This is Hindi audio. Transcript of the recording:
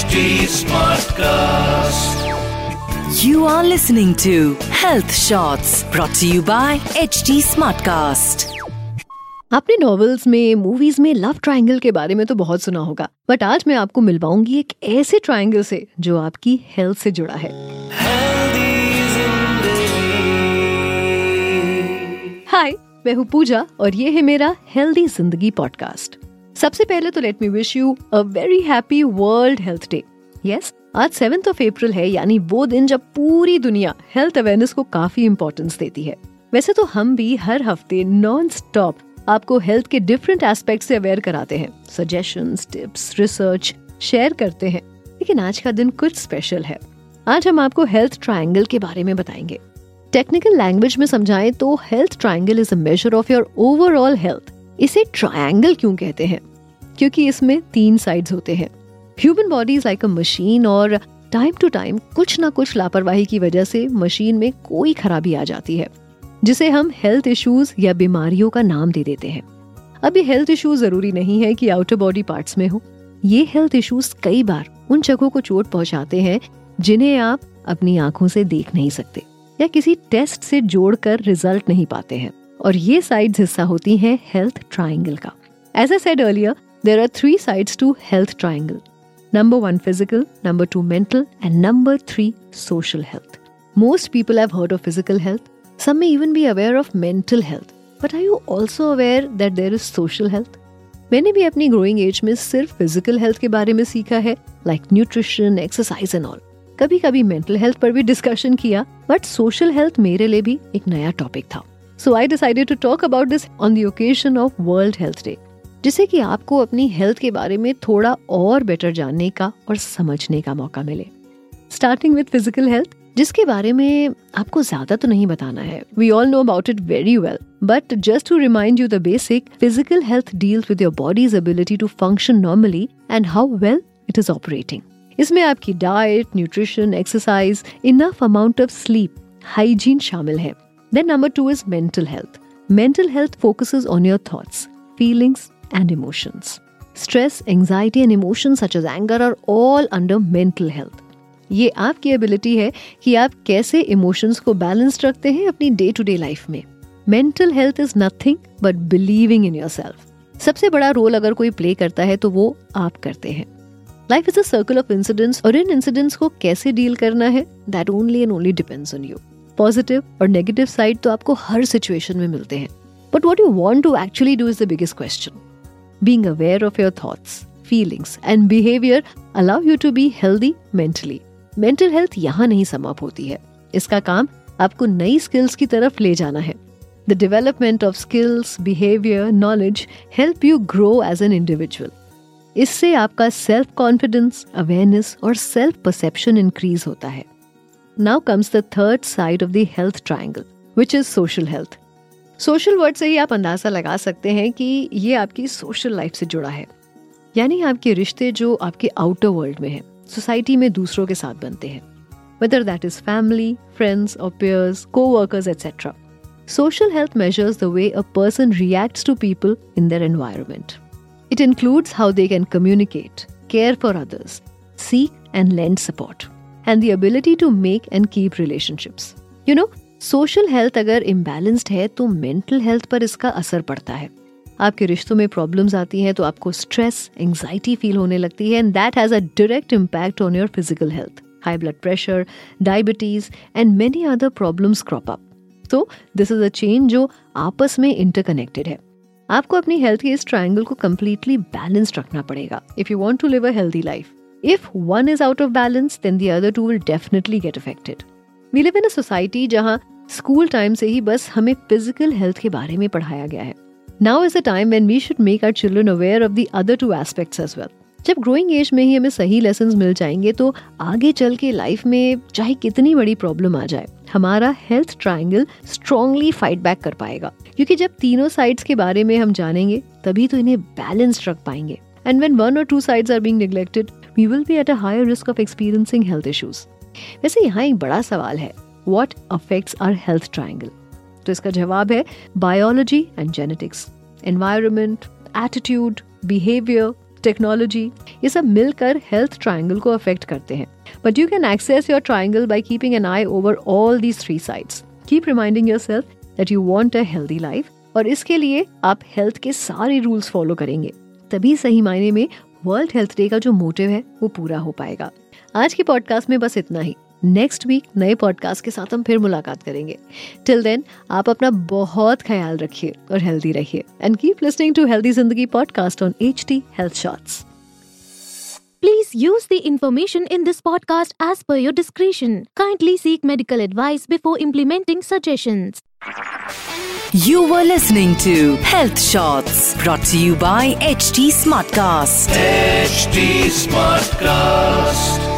HT Smartcast. You are listening to Health Shots brought to you by HT Smartcast. आपने नॉवेल्स में, मूवीज में लव ट्रायंगल के बारे में तो बहुत सुना होगा, बट आज मैं आपको मिलवाऊंगी एक ऐसे ट्रायंगल से जो आपकी हेल्थ से जुड़ा है. हाय, मैं हूँ पूजा और ये है मेरा हेल्दी जिंदगी पॉडकास्ट. सबसे पहले तो let me wish you a very happy World Health Day. Yes, आज 7th of April है, यानी वो दिन जब पूरी दुनिया हेल्थ अवेयरनेस को काफी इम्पोर्टेंस देती है. वैसे तो हम भी हर हफ्ते नॉन स्टॉप आपको हेल्थ के डिफरेंट एस्पेक्ट से अवेयर कराते हैं, सजेशंस, टिप्स, रिसर्च शेयर करते हैं, लेकिन आज का दिन कुछ स्पेशल है. आज हम आपको हेल्थ ट्रायंगल के बारे में बताएंगे. टेक्निकल लैंग्वेज में समझाएं तो health triangle is a measure of your overall health. इसे ट्रायंगल क्यों कहते हैं? क्योंकि इसमें 3 साइड्स होते हैं. Human body is like a machine और टाइम टू टाइम कुछ ना कुछ लापरवाही की वजह से मशीन में कोई खराबी आ जाती है, जिसे हम हेल्थ इश्यूज या बीमारियों का नाम दे देते हैं. अब ये हेल्थ इश्यूज जरूरी नहीं है कि आउटर बॉडी पार्ट्स में हो. ये हेल्थ इश्यूज कई बार उन जगहों को चोट पहुंचाते हैं जिन्हें आप अपनी आंखों से देख नहीं सकते या किसी टेस्ट से जोड़कर रिजल्ट नहीं पाते हैं, और ये साइड्स हिस्सा होती हैं हेल्थ ट्रायंगल का. As I said earlier, there are 3 sides to health triangle. Number 1 physical, number 2 mental and number 3 social health. Most people have heard of physical health. Some may even be aware of mental health, but are you also aware that there is social health? मैंने भी अपनी growing age में सिर्फ physical health के बारे में सीखा है, like nutrition, exercise and all. कभी-कभी mental health पर भी discussion किया, but social health मेरे लिए भी एक नया topic था. So I decided to talk about this on the occasion of World Health Day, जिससे कि आपको अपनी health के बारे में थोड़ा और better जानने का और समझने का मौका मिले. Starting with physical health, जिसके बारे में आपको ज्यादा तो नहीं बताना है. We all know about it very well, but just to remind you the basic, physical health deals with your body's ability to function normally and how well it is operating. इसमें आपकी diet, nutrition, exercise, enough amount of sleep, hygiene शामिल है. Then number 2 is mental health. Mental health focuses on your thoughts, feelings and emotions. Stress, anxiety and emotions such as anger are all under mental health. ये आपकी एबिलिटी है कि आप कैसे इमोशंस को बैलेंस रखते हैं अपनी डे टू डे लाइफ में. Mental health is nothing but believing in yourself. सबसे बड़ा रोल अगर कोई प्ले करता है तो वो आप करते हैं. Life is a circle of incidents और इन इंसिडेंट्स को कैसे डील करना है, that only and only depends on you. Positive और नेगेटिव साइड तो आपको हर सिचुएशन में मिलते हैं, but what you want to actually do is the biggest question. Being aware of your thoughts, feelings and behaviour allow you to be healthy mentally. Mental health यहाँ नहीं समाप्त होती है. इसका काम आपको नई स्किल्स की तरफ ले जाना है. The development of skills, behaviour, knowledge help you grow as an individual. इससे आपका सेल्फ कॉन्फिडेंस, अवेयरनेस और सेल्फ परसेप्शन इंक्रीज होता है. Now comes the 3rd side of the health triangle, which is social health. Social word से ही आप अंदाजा लगा सकते हैं कि ये आपकी सोशल लाइफ से जुड़ा है, यानी आपके रिश्ते जो आपके आउटर वर्ल्ड में है, सोसाइटी में दूसरों के साथ बनते हैं, whether that is family, friends or peers, co-workers etc. Social health measures the way a person reacts to people in their environment. It includes how they can communicate, care for others, seek and lend support, and the ability to make and keep relationships. You know, social health अगर imbalanced है तो mental health पर इसका असर पड़ता है. आपके रिश्तों में प्रॉब्लम्स आती हैं तो आपको स्ट्रेस, एंजाइटी फील होने लगती है, and that has a direct impact on your physical health. High blood pressure, diabetes and many other problems crop up. So this is a chain जो आपस में इंटरकनेक्टेड है. आपको अपनी हेल्थ के इस ट्रायंगल को कम्प्लीटली बैलेंस्ड रखना पड़ेगा if you want to live a healthy life. If one is out of balance then the other two will definitely get affected. We live in a society जहां स्कूल टाइम से ही बस हमें फिजिकल हेल्थ के बारे में पढ़ाया गया है. Now is a time when we should make our children aware of the other 2 aspects as well. जब growing age में ही हमें सही lessons मिल जाएंगे तो आगे चल के लाइफ में चाहे कितनी बड़ी प्रॉब्लम आ जाए, हमारा health triangle strongly fight back कर पाएगा, क्योंकि जब तीनों साइड्स के बारे में हम जानेंगे तभी तो इन्हें बैलेंस रख पाएंगे. And when 1 or 2 sides are being neglected, we will be at a higher risk of experiencing health issues. वैसे यहाँ एक बड़ा सवाल है, what affects our health triangle? तो इसका जवाब है biology and genetics, environment, attitude, behaviour, technology. ये सब मिलकर हेल्थ ट्रायंगल को अफेक्ट करते हैं. But you can access your triangle by keeping an eye over all these three sides. Keep reminding yourself that you want a healthy life, और इसके लिए आप हेल्थ के सारे रूल्स फॉलो करेंगे तभी सही मायने में वर्ल्ड हेल्थ डे का जो मोटिव है वो पूरा हो पाएगा. आज के पॉडकास्ट में बस इतना ही. नेक्स्ट वीक नए पॉडकास्ट के साथ हम फिर मुलाकात करेंगे. टिल देन आप अपना बहुत ख्याल रखिए और हेल्दी रहिए. And keep listening to healthy Zindagi podcast on HT health shots. Please use the information in this podcast as per your discretion. Kindly seek medical advice before implementing suggestions. You were listening to Health Shots, brought to you by HT Smartcast. HT Smartcast.